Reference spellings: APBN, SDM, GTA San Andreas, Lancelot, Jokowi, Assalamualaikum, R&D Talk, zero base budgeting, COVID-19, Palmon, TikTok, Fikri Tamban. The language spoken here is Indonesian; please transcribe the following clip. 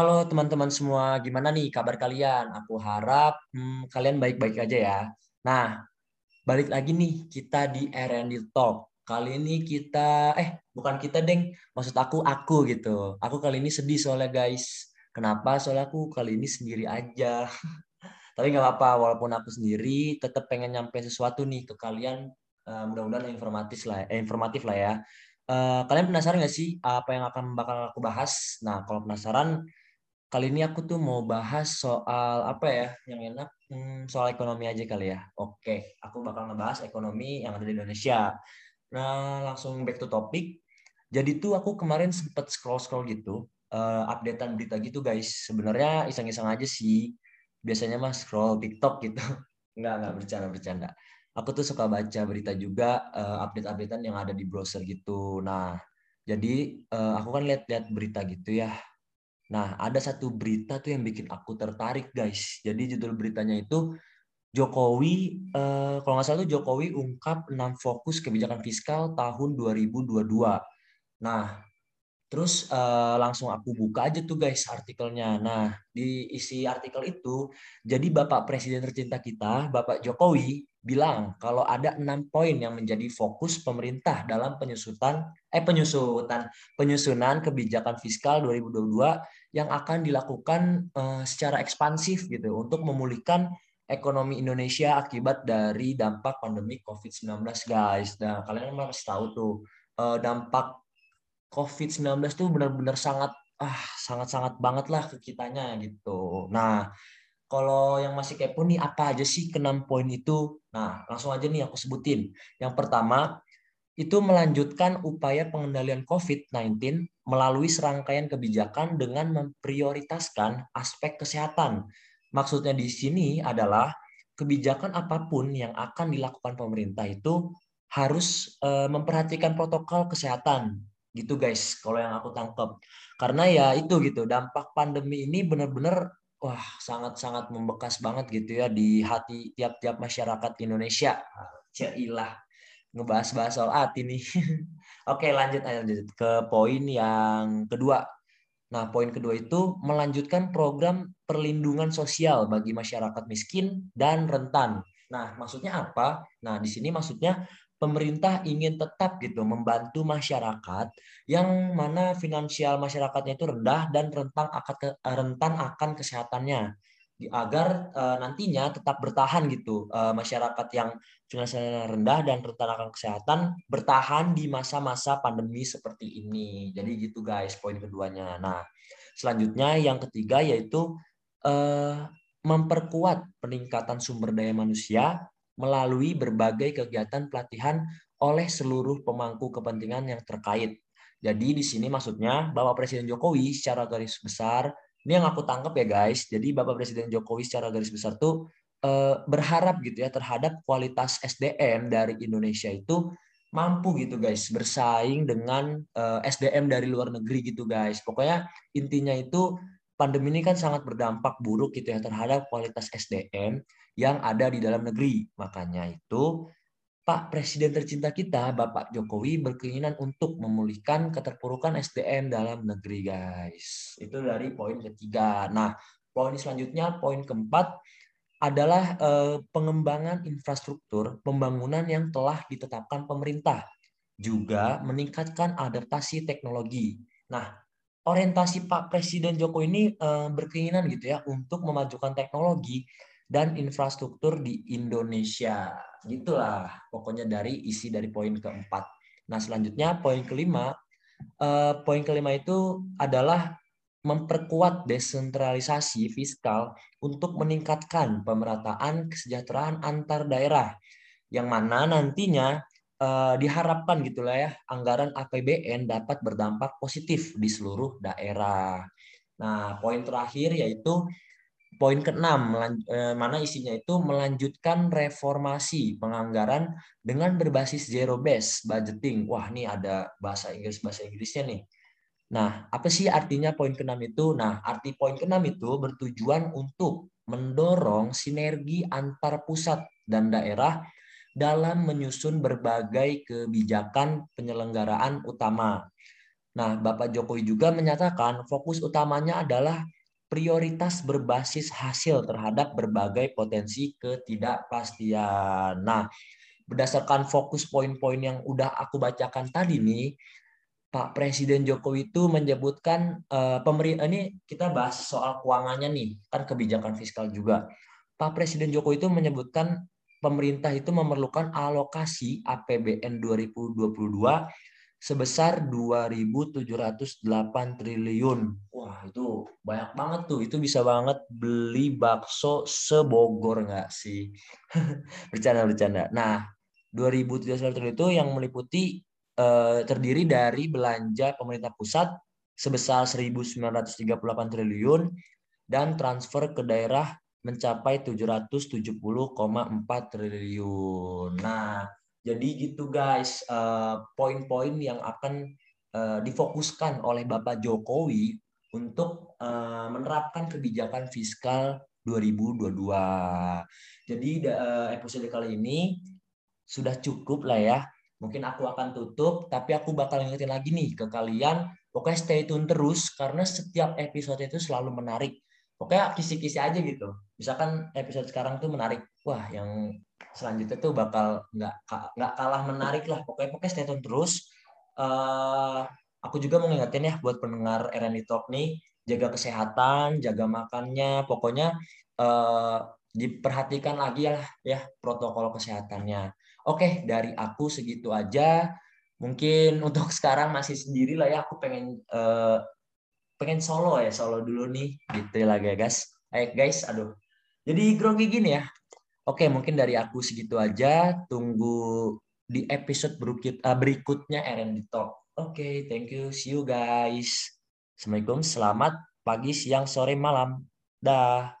Halo teman-teman semua, gimana nih kabar kalian? Aku harap kalian baik-baik aja ya. Nah, balik lagi nih kita di R&D Talk. Kali ini kita, bukan kita deng, maksud aku gitu. Aku kali ini sedih soalnya guys. Kenapa? Soalnya aku kali ini sendiri aja. Tapi nggak apa-apa, walaupun aku sendiri, tetap pengen nyampein sesuatu nih ke kalian. Mudah-mudahan informatif lah ya. Kalian penasaran nggak sih apa yang bakal aku bahas? Nah, kalau penasaran, kali ini aku tuh mau bahas soal apa ya yang enak, soal ekonomi aja kali ya. Oke, aku bakal ngebahas ekonomi yang ada di Indonesia. Nah, langsung back to topic. Jadi tuh aku kemarin sempet scroll gitu, updatean berita gitu guys. Sebenarnya iseng-iseng aja sih. Biasanya mah scroll TikTok gitu. Enggak bercanda. Aku tuh suka baca berita juga, update-updatean yang ada di browser gitu. Nah, jadi aku kan lihat-lihat berita gitu ya. Nah, ada satu berita tuh yang bikin aku tertarik, guys. Jadi judul beritanya itu Jokowi, kalau nggak salah tuh Jokowi ungkap 6 fokus kebijakan fiskal tahun 2022. Nah, terus langsung aku buka aja tuh guys artikelnya. Nah, di isi artikel itu, jadi Bapak Presiden tercinta kita, Bapak Jokowi, bilang kalau ada 6 poin yang menjadi fokus pemerintah dalam penyusunan kebijakan fiskal 2022 yang akan dilakukan secara ekspansif gitu untuk memulihkan ekonomi Indonesia akibat dari dampak pandemi COVID-19 guys. Nah, kalian harus tahu tuh dampak COVID-19 tuh benar-benar sangat-sangat banget lah ke kitanya gitu. Nah, kalau yang masih kepo nih apa aja sih ke-6 poin itu? Nah, langsung aja nih aku sebutin. Yang pertama, itu melanjutkan upaya pengendalian COVID-19 melalui serangkaian kebijakan dengan memprioritaskan aspek kesehatan. Maksudnya di sini adalah kebijakan apapun yang akan dilakukan pemerintah itu harus memperhatikan protokol kesehatan. Gitu guys, kalau yang aku tangkap. Karena ya itu gitu, dampak pandemi ini benar-benar sangat-sangat membekas banget gitu ya di hati tiap-tiap masyarakat Indonesia. Cailah, ngebahas-bahas soal hati nih. Oke, lanjut ke poin yang kedua. Nah, poin kedua itu melanjutkan program perlindungan sosial bagi masyarakat miskin dan rentan. Nah, maksudnya apa? Nah, di sini maksudnya pemerintah ingin tetap gitu membantu masyarakat yang mana finansial masyarakatnya itu rendah dan rentan akan kesehatannya agar nantinya tetap bertahan gitu, masyarakat yang finansialnya rendah dan rentan akan kesehatan bertahan di masa-masa pandemi seperti ini. Jadi gitu guys poin keduanya. Nah, selanjutnya yang ketiga yaitu memperkuat peningkatan sumber daya manusia melalui berbagai kegiatan pelatihan oleh seluruh pemangku kepentingan yang terkait. Jadi di sini maksudnya Bapak Presiden Jokowi secara garis besar, ini yang aku tangkap ya guys, jadi Bapak Presiden Jokowi secara garis besar tuh berharap gitu ya terhadap kualitas SDM dari Indonesia itu mampu gitu guys, bersaing dengan SDM dari luar negeri gitu guys. Pokoknya intinya itu pandemi ini kan sangat berdampak buruk gitu ya terhadap kualitas SDM yang ada di dalam negeri. Makanya itu Pak Presiden tercinta kita, Bapak Jokowi berkeinginan untuk memulihkan keterpurukan SDM dalam negeri, guys. Itu dari poin ketiga. Nah, poin selanjutnya, poin keempat adalah pengembangan infrastruktur pembangunan yang telah ditetapkan pemerintah. Juga meningkatkan adaptasi teknologi. Nah, orientasi Pak Presiden Jokowi ini berkeinginan gitu ya untuk memajukan teknologi dan infrastruktur di Indonesia. Gitulah pokoknya dari isi dari poin keempat. Nah, selanjutnya poin kelima. Poin kelima itu adalah memperkuat desentralisasi fiskal untuk meningkatkan pemerataan kesejahteraan antar daerah yang mana nantinya diharapkan gitulah ya anggaran APBN dapat berdampak positif di seluruh daerah. Nah, poin terakhir yaitu poin ke-6 mana isinya itu melanjutkan reformasi penganggaran dengan berbasis zero base budgeting. Wah, ini ada bahasa Inggrisnya nih. Nah, apa sih artinya poin ke-6 itu? Nah, arti poin ke-6 itu bertujuan untuk mendorong sinergi antar pusat dan daerah dalam menyusun berbagai kebijakan penyelenggaraan utama. Nah, Bapak Jokowi juga menyatakan fokus utamanya adalah prioritas berbasis hasil terhadap berbagai potensi ketidakpastian. Nah, berdasarkan fokus poin-poin yang udah aku bacakan tadi nih, Pak Presiden Jokowi itu menyebutkan ini kita bahas soal keuangannya nih, kan kebijakan fiskal juga. Pak Presiden Jokowi itu menyebutkan pemerintah itu memerlukan alokasi APBN 2022 sebesar 2.708 triliun. Wah, itu banyak banget tuh. Itu bisa banget beli bakso se-Bogor nggak sih? Bercanda-bercanda. Nah, 2.708 triliun itu yang meliputi terdiri dari belanja pemerintah pusat sebesar 1.938 triliun dan transfer ke daerah mencapai 770,4 triliun. Nah, jadi gitu guys, poin-poin yang akan difokuskan oleh Bapak Jokowi untuk menerapkan kebijakan fiskal 2022. Jadi episode kali ini sudah cukup lah ya. Mungkin aku akan tutup, tapi aku bakal ngingetin lagi nih ke kalian. Pokoknya stay tune terus, karena setiap episode itu selalu menarik. Pokoknya kisi-kisi aja gitu. Misalkan episode sekarang tuh menarik. Wah, yang selanjutnya tuh bakal nggak kalah menarik lah. Pokoknya stay tune terus. Aku juga mau ngingetin ya buat pendengar R&D Talk nih. Jaga kesehatan, jaga makannya. Pokoknya diperhatikan lagi lah ya protokol kesehatannya. Oke, dari aku segitu aja. Mungkin untuk sekarang masih sendiri lah ya. Aku pengen solo dulu nih. Gitu lah guys. Ayo guys, aduh. Jadi grogi gini ya. Oke, mungkin dari aku segitu aja. Tunggu di episode berikutnya R&D Talk. Oke, thank you. See you guys. Assalamualaikum. Selamat pagi, siang, sore, malam. Dah.